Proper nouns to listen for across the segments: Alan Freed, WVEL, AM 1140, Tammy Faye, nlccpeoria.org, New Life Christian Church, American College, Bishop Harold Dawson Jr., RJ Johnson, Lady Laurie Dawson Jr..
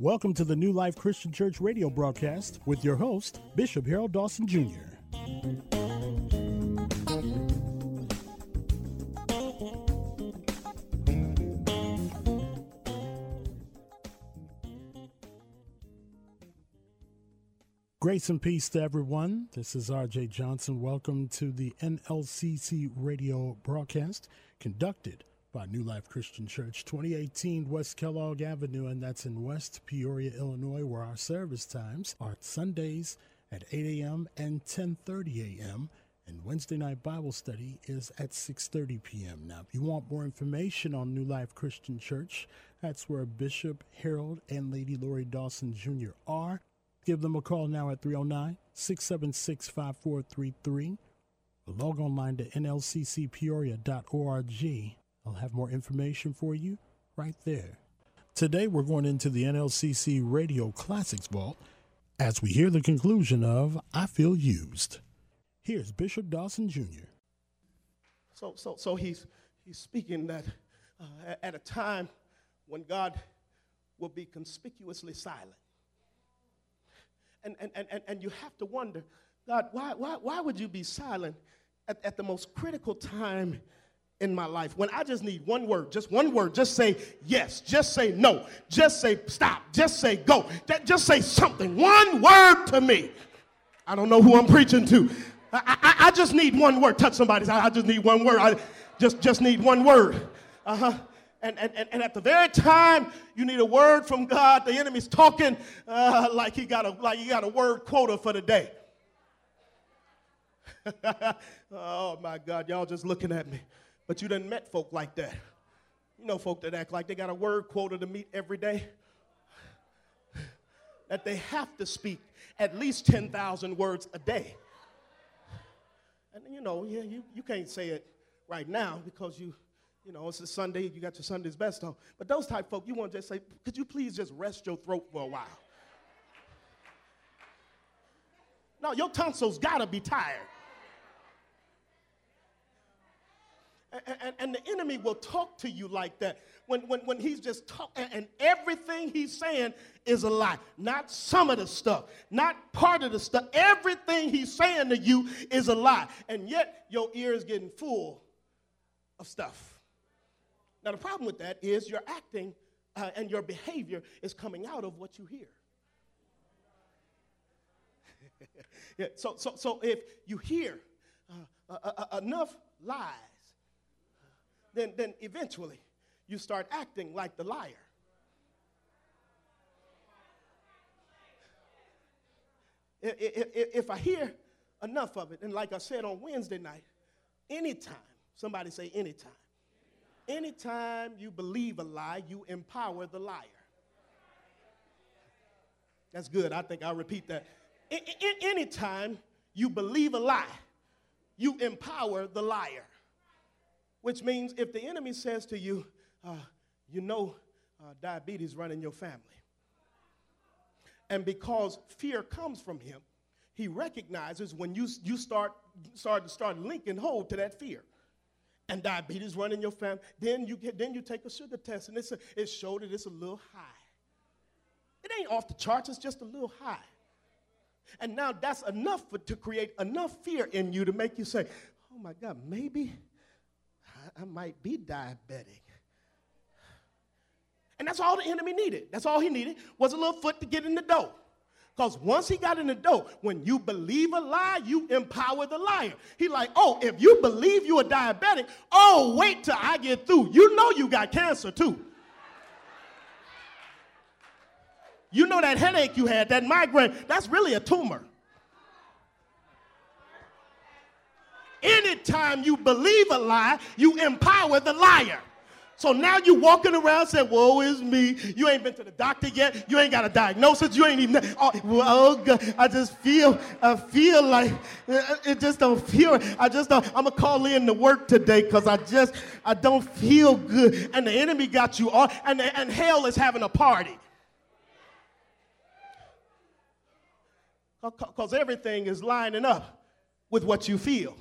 Welcome to the New Life Christian Church radio broadcast with your host, Bishop Harold Dawson Jr. Grace and peace to everyone. This is RJ Johnson. Welcome to the NLCC radio broadcast conducted by New Life Christian Church, 2018 West Kellogg Avenue, and that's in West Peoria, Illinois, where our service times are Sundays at 8 a.m. and 10:30 a.m., and Wednesday night Bible study is at 6:30 p.m. Now, if you want more information on New Life Christian Church, that's where Bishop Harold and Lady Laurie Dawson Jr. are. Give them a call now at 309-676-5433 or log online to nlccpeoria.org. I'll have more information for you right there. Today we're going into the NLCC Radio Classics Vault as we hear the conclusion of I Feel Used. Here's Bishop Dawson Jr. So he's speaking that at a time when God will be conspicuously silent. And you have to wonder, God, why would you be silent at the most critical time in my life when I just need one word, just say yes, just say no, just say stop, just say go, just say something, one word to me. I don't know who I'm preaching to. I just need one word. Touch somebody's. I just need one word. I just need one word. Uh-huh. And at the very time you need a word from God, the enemy's talking like he got a word quota for the day. Oh my God, y'all just looking at me. But you done met folk like that. You know folk that act like they got a word quota to meet every day. That they have to speak at least 10,000 words a day. And you know, you can't say it right now because you know, it's a Sunday, you got your Sunday's best on. But those type folk, you want to just say, could you please just rest your throat for a while? No, your tonsils got to be tired. And the enemy will talk to you like that when he's just talking. And everything he's saying is a lie. Not some of the stuff, not part of the stuff. Everything he's saying to you is a lie. And yet your ear is getting full of stuff. Now, the problem with that is your acting and your behavior is coming out of what you hear. Yeah, so if you hear enough lies, then eventually you start acting like the liar. If I hear enough of it, and like I said on Wednesday night, anytime, somebody say anytime. Anytime you believe a lie, you empower the liar. That's good. I think I'll repeat that. Anytime you believe a lie, you empower the liar. Which means if the enemy says to you, diabetes run in your family. And because fear comes from him, he recognizes when you start linking hold to that fear. And diabetes run in your family, then you take a sugar test, and it showed that it's a little high. It ain't off the charts, it's just a little high. And now that's enough to create enough fear in you to make you say, oh my God, maybe I might be diabetic. And that's all the enemy needed. That's all he needed was a little foot to get in the door. Because once he got in the door, when you believe a lie, you empower the liar. He's like, oh, if you believe you're a diabetic, oh, wait till I get through. You know you got cancer too. You know that headache you had, that migraine, that's really a tumor. Anytime you believe a lie, you empower the liar. So now you're walking around saying, woe is me. You ain't been to the doctor yet. You ain't got a diagnosis. You ain't even, oh God, I feel like, it just don't feel, I'm going to call in to work today because I don't feel good. And the enemy got you all, and hell is having a party. Because everything is lining up with what you feel.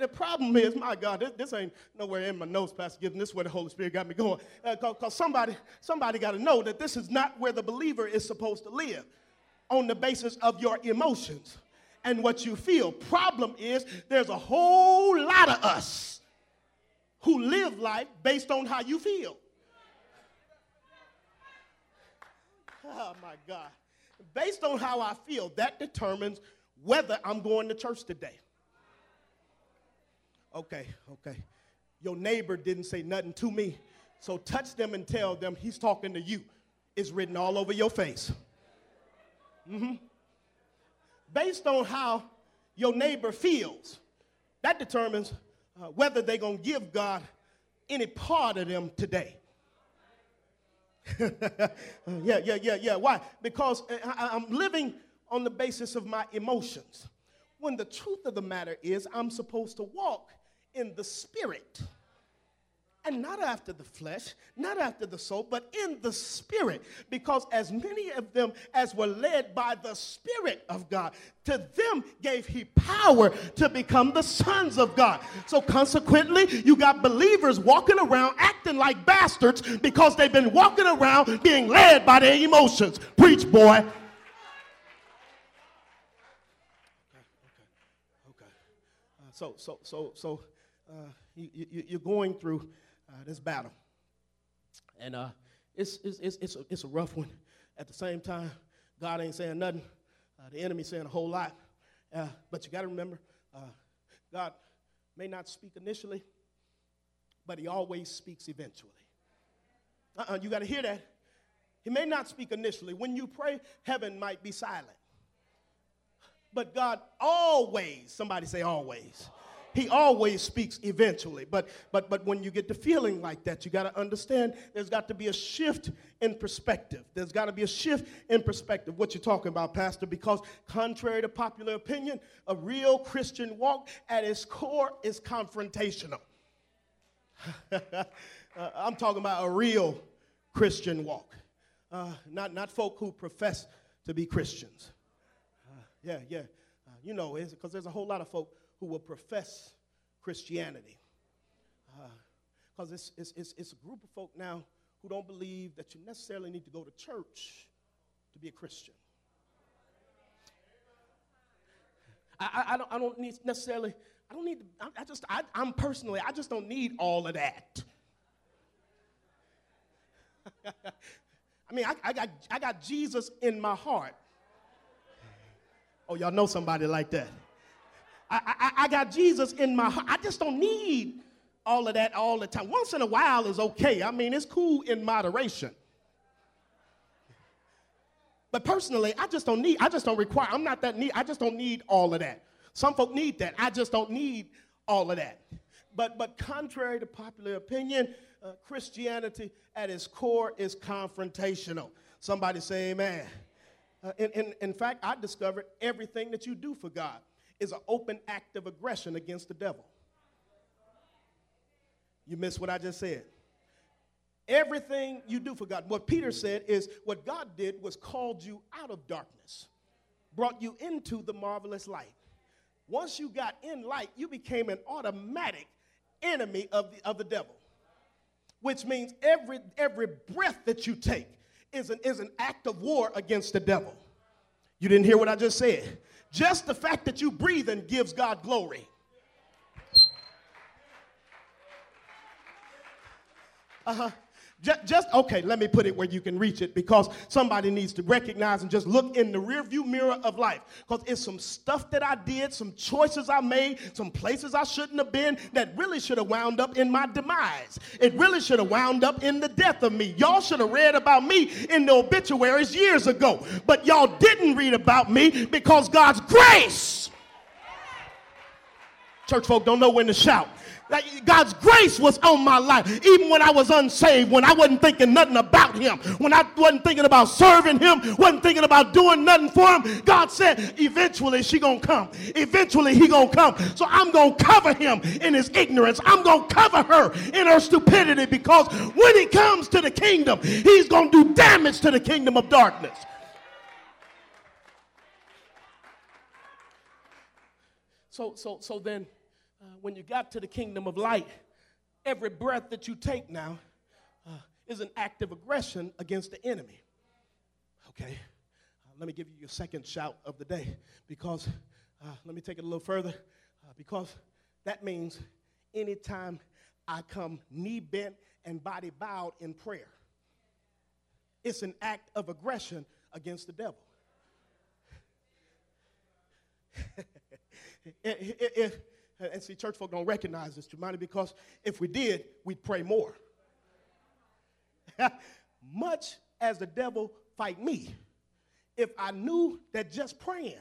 The problem is, my God, this ain't nowhere in my notes, Pastor Gibson. This is where the Holy Spirit got me going. Because somebody got to know that this is not where the believer is supposed to live, on the basis of your emotions and what you feel. Problem is, there's a whole lot of us who live life based on how you feel. Oh, my God. Based on how I feel, that determines whether I'm going to church today. Okay. Your neighbor didn't say nothing to me, so touch them and tell them he's talking to you. It's written all over your face. Based on how your neighbor feels, that determines whether they're going to give God any part of them today. Yeah. Why? Because I'm living on the basis of my emotions, when the truth of the matter is I'm supposed to walk in the Spirit, and not after the flesh, not after the soul, but in the Spirit. Because as many of them as were led by the Spirit of God, to them gave he power to become the sons of God. So consequently, you got believers walking around acting like bastards because they've been walking around being led by their emotions. Preach, boy. Okay. You're going through this battle, and it's a rough one. At the same time, God ain't saying nothing. The enemy's saying a whole lot. But you got to remember, God may not speak initially, but he always speaks eventually. You got to hear that. He may not speak initially. When you pray, heaven might be silent. But God always, somebody say always. He always speaks eventually, but when you get the feeling like that, you got to understand there's got to be a shift in perspective. There's got to be a shift in perspective. What you talking about, Pastor? Because contrary to popular opinion, a real Christian walk at its core is confrontational. I'm talking about a real Christian walk, not folk who profess to be Christians. You know, because there's a whole lot of folk who will profess Christianity. Because it's a group of folk now who don't believe that you necessarily need to go to church to be a Christian. I don't need necessarily, I don't need, I just, I'm personally, I just don't need all of that. I mean, I got Jesus in my heart. Oh, y'all know somebody like that. I got Jesus in my heart. I just don't need all of that all the time. Once in a while is okay. I mean, it's cool in moderation. But personally, I just don't need all of that. Some folk need that. I just don't need all of that. But contrary to popular opinion, Christianity at its core is confrontational. Somebody say amen. In fact, I discovered everything that you do for God is an open act of aggression against the devil. You missed what I just said. Everything you do for God, what Peter said is what God did was called you out of darkness, brought you into the marvelous light. Once you got in light, you became an automatic enemy of the devil, which means every breath that you take is an act of war against the devil. You didn't hear what I just said. Just the fact that you breathing gives God glory. Okay, let me put it where you can reach it, because somebody needs to recognize and just look in the rearview mirror of life, because it's some stuff that I did, some choices I made, some places I shouldn't have been that really should have wound up in my demise. It really should have wound up in the death of me. Y'all should have read about me in the obituaries years ago, but y'all didn't read about me because God's grace. Church folk don't know when to shout. God's grace was on my life, even when I was unsaved, when I wasn't thinking nothing about him, when I wasn't thinking about serving him, wasn't thinking about doing nothing for him. God said, eventually she gonna come. Eventually he gonna come. So I'm gonna cover him in his ignorance. I'm gonna cover her in her stupidity, because when he comes to the kingdom, he's gonna do damage to the kingdom of darkness. So then when you got to the kingdom of light, every breath that you take now is an act of aggression against the enemy. Okay, let me give you your second shout of the day, because let me take it a little further, because that means anytime I come knee bent and body bowed in prayer, it's an act of aggression against the devil. And see, church folk don't recognize this, Jumani, because if we did, we'd pray more. Much as the devil fight me, if I knew that just praying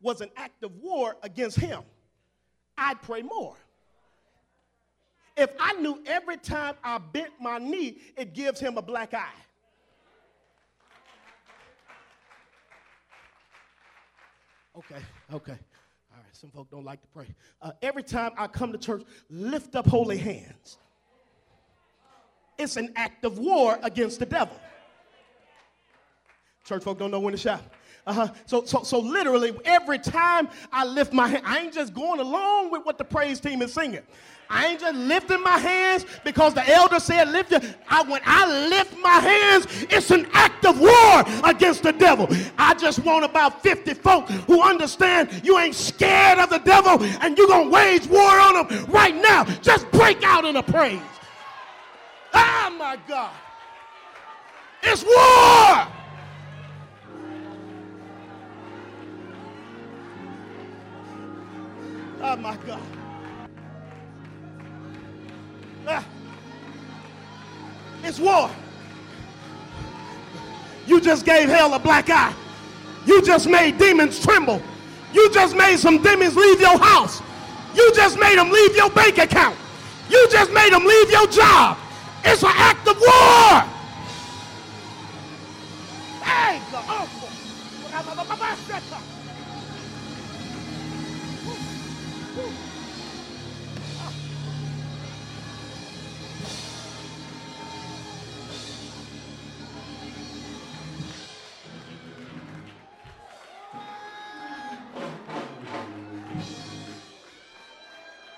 was an act of war against him, I'd pray more. If I knew every time I bent my knee, it gives him a black eye. Okay. All right, some folk don't like to pray. Every time I come to church, lift up holy hands. It's an act of war against the devil. Church folk don't know when to shout. So literally every time I lift my hand, I ain't just going along with what the praise team is singing. I ain't just lifting my hands because the elder said lift your hands. When I lift my hands, it's an act of war against the devil. I just want about 50 folk who understand you ain't scared of the devil and you're going to wage war on them right now. Just break out in a praise. Oh, my God. It's war. Oh, my God. It's war. You just gave hell a black eye. You just made demons tremble. You just made some demons leave your house. You just made them leave your bank account. You just made them leave your job. It's an act of war. Hey, the awful.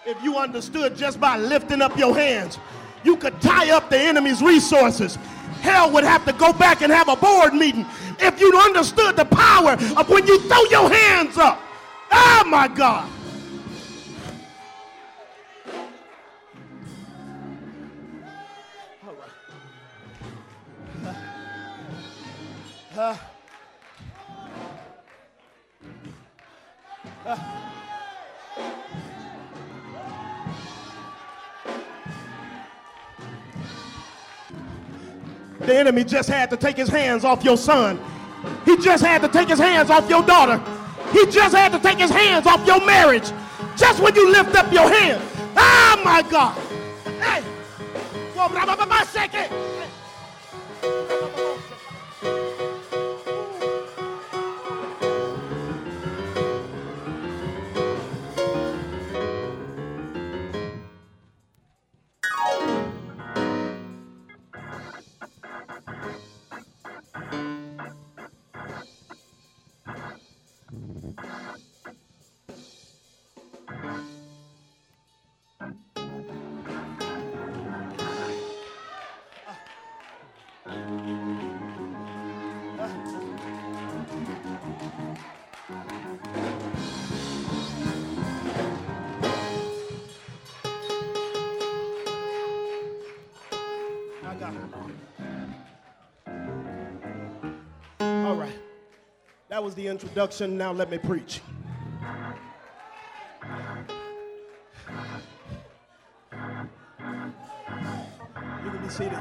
If you understood just by lifting up your hands, you could tie up the enemy's resources. Hell would have to go back and have a board meeting if you'd understood the power of when you throw your hands up. Oh, my God. The enemy just had to take his hands off your son. He just had to take his hands off your daughter. He just had to take his hands off your marriage. Just when you lift up your hand. Oh, my God. Hey. That was the introduction. Now let me preach. You can be seated.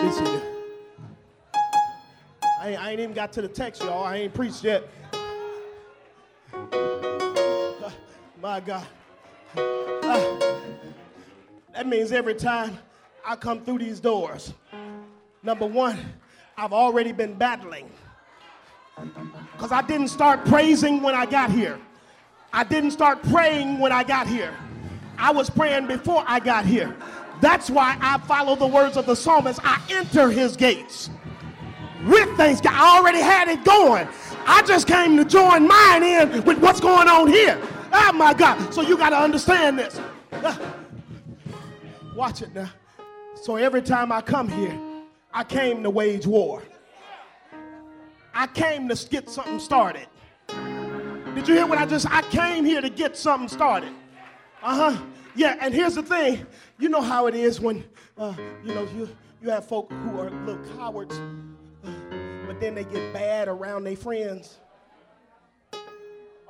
Be seated. ain't even got to the text, y'all. I ain't preached yet. My God. That means every time I come through these doors, number one, I've already been battling. Because I didn't start praising when I got here. I didn't start praying when I got here. I was praying before I got here. That's why I follow the words of the psalmist. I enter his gates with thanksgiving. I already had it going. I just came to join mine in with what's going on here. Oh, my God. So you got to understand this. Watch it now. So every time I come here, I came to wage war. I came to get something started. Did you hear what I just said? I came here to get something started. Yeah, and here's the thing. You know how it is when, you have folk who are little cowards, but then they get bad around their friends.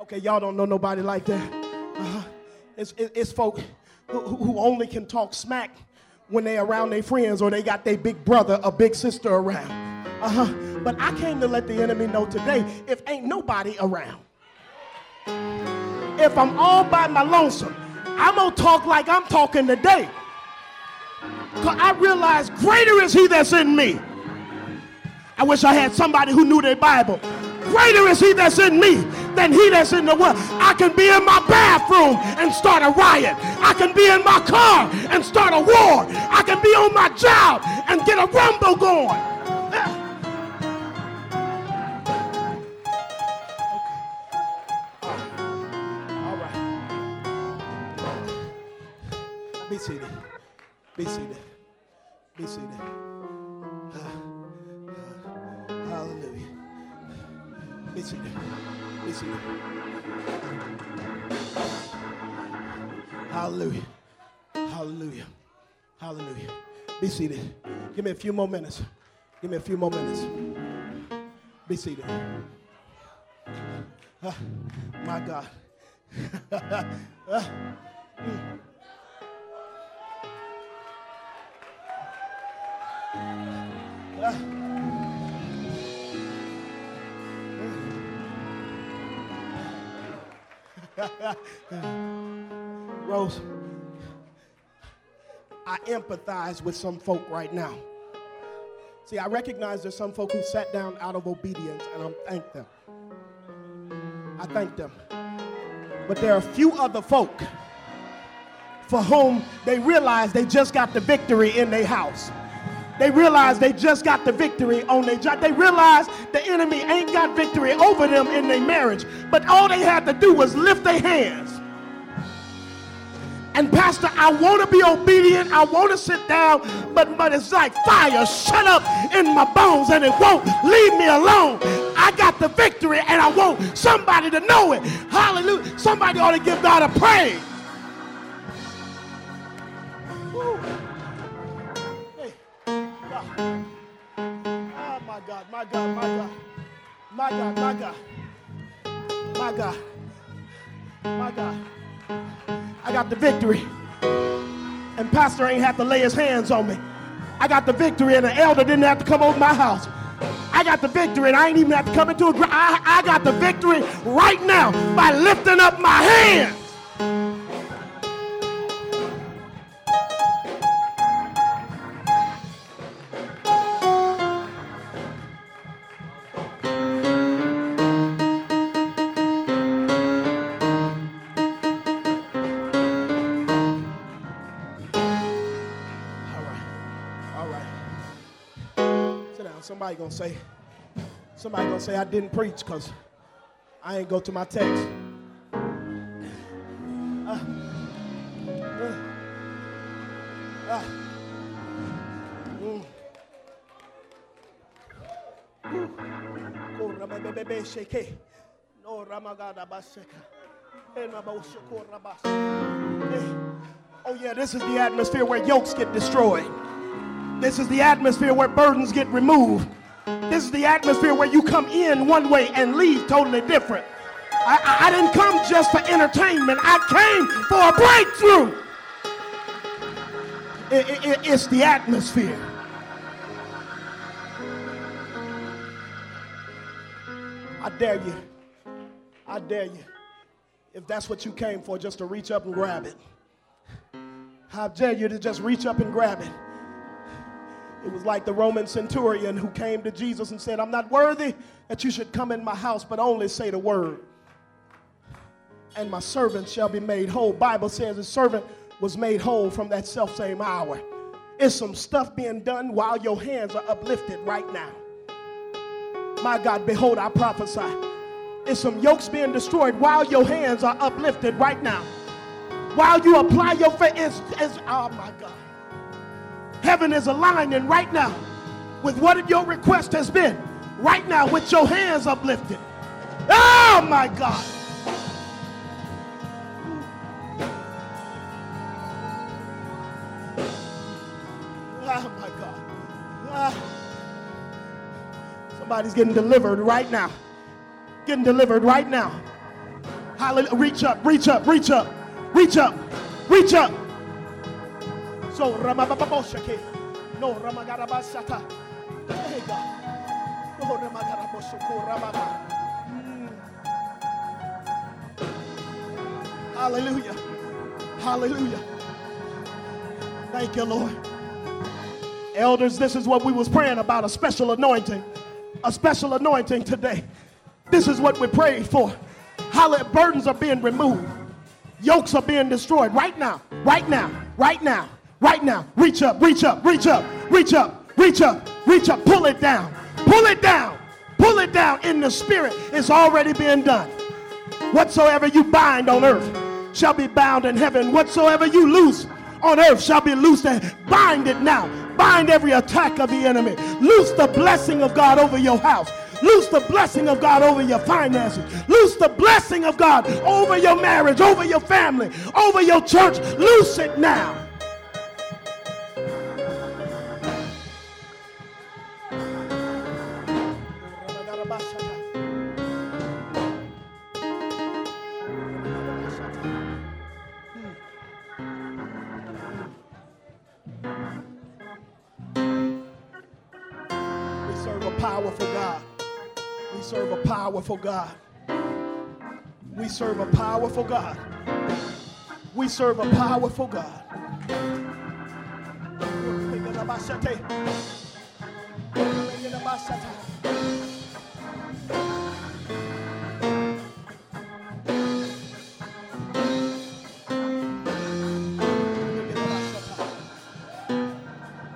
Okay, y'all don't know nobody like that. It's folk who only can talk smack when they around their friends or they got their big brother or big sister around. But I came to let the enemy know today, if ain't nobody around, if I'm all by my lonesome, I'm going to talk like I'm talking today. Because I realize greater is he that's in me. I wish I had somebody who knew their Bible. Greater is he that's in me than he that's in the world. I can be in my bathroom and start a riot. I can be in my car and start a war. I can be on my job and get a rumble going. Okay. All right. Be seated. Be seated. Be seated. Hallelujah. Be seated. Be seated. Hallelujah. Hallelujah. Hallelujah. Be seated. Give me a few more minutes. Give me a few more minutes. Be seated. My God. Rose, I empathize with some folk right now. See, I recognize there's some folk who sat down out of obedience, and I thank them. But there are a few other folk for whom they realize they just got the victory in their house. They realize they just got the victory on their job. They realize the enemy ain't got victory over them in their marriage. But all they had to do was lift their hands. And Pastor, I want to be obedient. I want to sit down. But it's like fire shut up in my bones and it won't leave me alone. I got the victory and I want somebody to know it. Hallelujah. Somebody ought to give God a praise. God, my God, my God, my God, my God, my God, my God, I got the victory, and pastor ain't have to lay his hands on me. I got the victory, and the elder didn't have to come over my house. I got the victory, and I ain't even have to come into a group. I got the victory right now by lifting up my hands. Somebody gonna say I didn't preach because I ain't go to my text. Oh yeah, this is the atmosphere where yokes get destroyed. This is the atmosphere where burdens get removed. This is the atmosphere where you come in one way and leave totally different. I didn't come just for entertainment. I came for a breakthrough. It's the atmosphere. I dare you. I dare you. If that's what you came for, just to reach up and grab it. I dare you to just reach up and grab it. It was like the Roman centurion who came to Jesus and said, I'm not worthy that you should come in my house, but only say the word, and my servant shall be made whole. Bible says the servant was made whole from that selfsame hour. It's some stuff being done while your hands are uplifted right now. My God, behold, I prophesy. It's some yokes being destroyed while your hands are uplifted right now. While you apply your faith, oh my God. Heaven is aligning right now with what your request has been right now with your hands uplifted. Oh, my God. Oh, my God. Somebody's getting delivered right now. Getting delivered right now. Hallelujah. Reach up, reach up, reach up, reach up, reach up. So Ramababashake, no Ramagarabasata. Hey God, no Ramagarabashako Ramaba. Hallelujah, hallelujah. Thank you, Lord. Elders, this is what we was praying about, a special anointing today. This is what we prayed for. Hallelujah, burdens are being removed. Yokes are being destroyed right now, right now, right now. Right now, reach up, reach up, reach up, reach up, reach up, reach up, pull it down, pull it down, pull it down in the spirit. It's already being done. Whatsoever you bind on earth shall be bound in heaven. Whatsoever you loose on earth shall be loosed. Bind it now. Bind every attack of the enemy. Loose the blessing of God over your house. Loose the blessing of God over your finances. Loose the blessing of God over your marriage, over your family, over your church. Loose it now. Powerful God. We serve a powerful God. We serve a powerful God.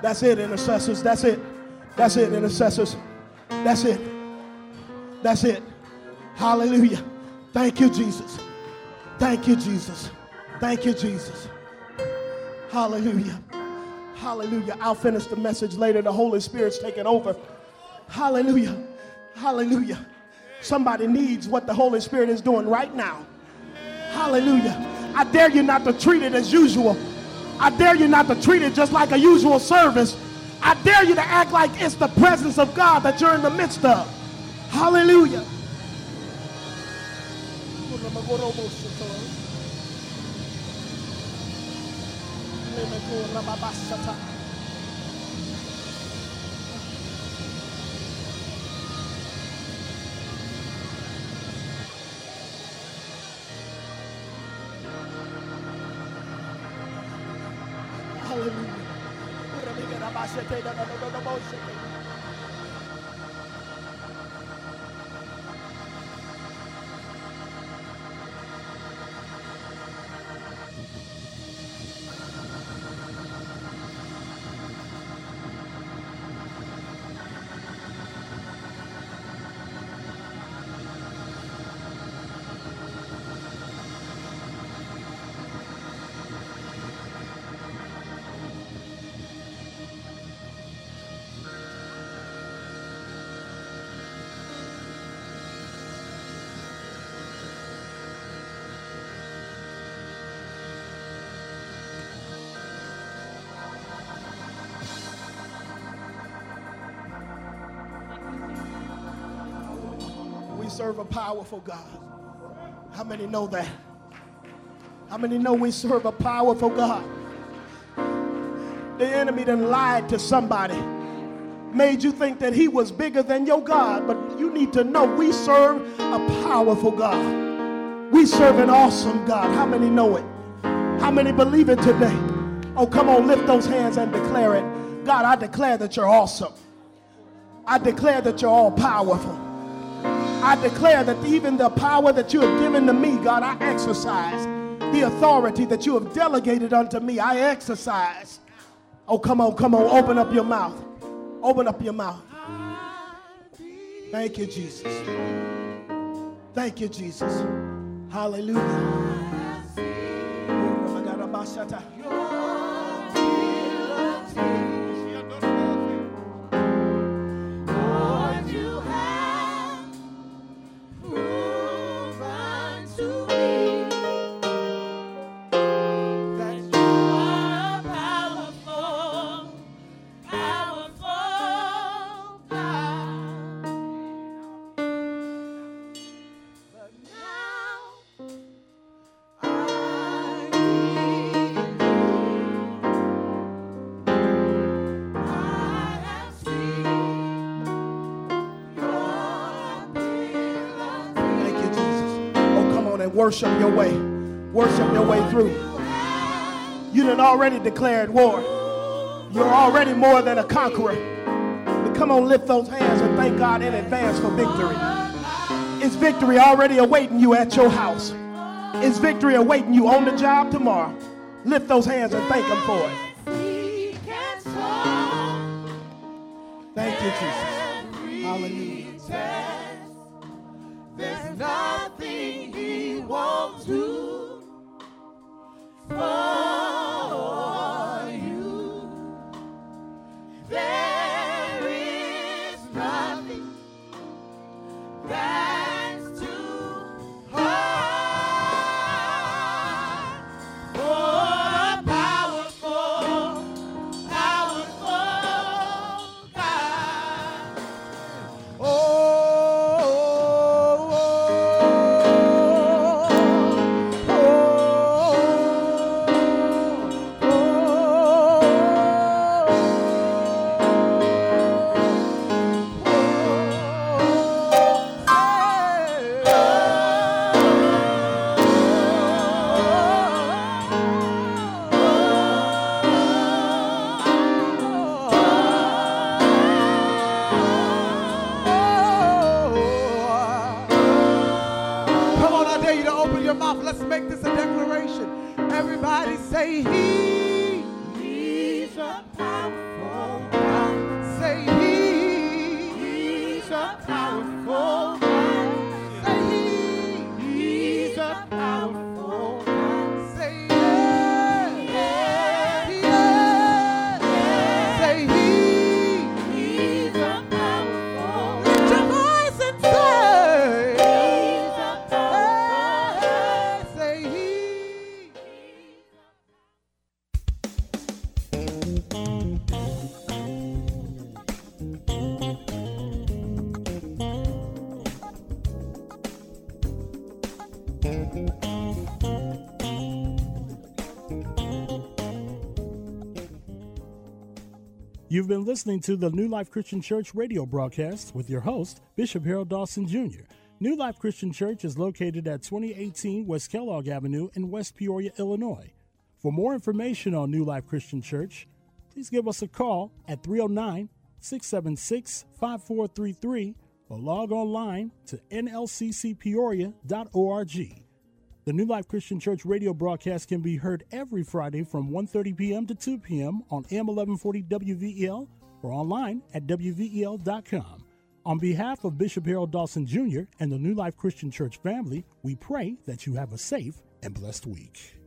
That's it, intercessors. That's it. That's it, intercessors. That's it. That's it. Hallelujah. Thank you, Jesus. Thank you, Jesus. Thank you, Jesus. Hallelujah. Hallelujah. I'll finish the message later. The Holy Spirit's taking over. Hallelujah. Hallelujah. Somebody needs what the Holy Spirit is doing right now. Hallelujah. I dare you not to treat it as usual. I dare you not to treat it just like a usual service. I dare you to act like it's the presence of God that you're in the midst of. Hallelujah. Hallelujah. Serve a powerful God. How many know that? How many know we serve a powerful God? The enemy done lied to somebody. made you think that he was bigger than your God. But you need to know we serve a powerful God. We serve an awesome God. How many know it? How many believe it today? Oh, come on, lift those hands and declare it. God, I declare that you're awesome. I declare that you're all powerful. I declare that even the power that you have given to me, God, I exercise. The authority that you have delegated unto me, I exercise. Oh, come on, come on. Open up your mouth. Open up your mouth. Thank you, Jesus. Thank you, Jesus. Hallelujah. Worship your way. Worship your way through. You done already declared war. You're already more than a conqueror. But come on, lift those hands and thank God in advance for victory. It's victory already awaiting you at your house. It's victory awaiting you on the job tomorrow. Lift those hands and thank him for it. Thank you, Jesus. Hallelujah. There's nothing he won't do for you. There is nothing that's too hard for a powerful, powerful God. Oh. You've been listening to the New Life Christian Church radio broadcast with your host, Bishop Harold Dawson Jr. New Life Christian Church is located at 2018 West Kellogg Avenue in West Peoria, Illinois. For more information on New Life Christian Church, please give us a call at 309-676-5433 or log online to nlccpeoria.org. The New Life Christian Church radio broadcast can be heard every Friday from 1:30 p.m. to 2 p.m. on AM 1140 WVEL or online at WVEL.com. On behalf of Bishop Harold Dawson Jr. and the New Life Christian Church family, we pray that you have a safe and blessed week.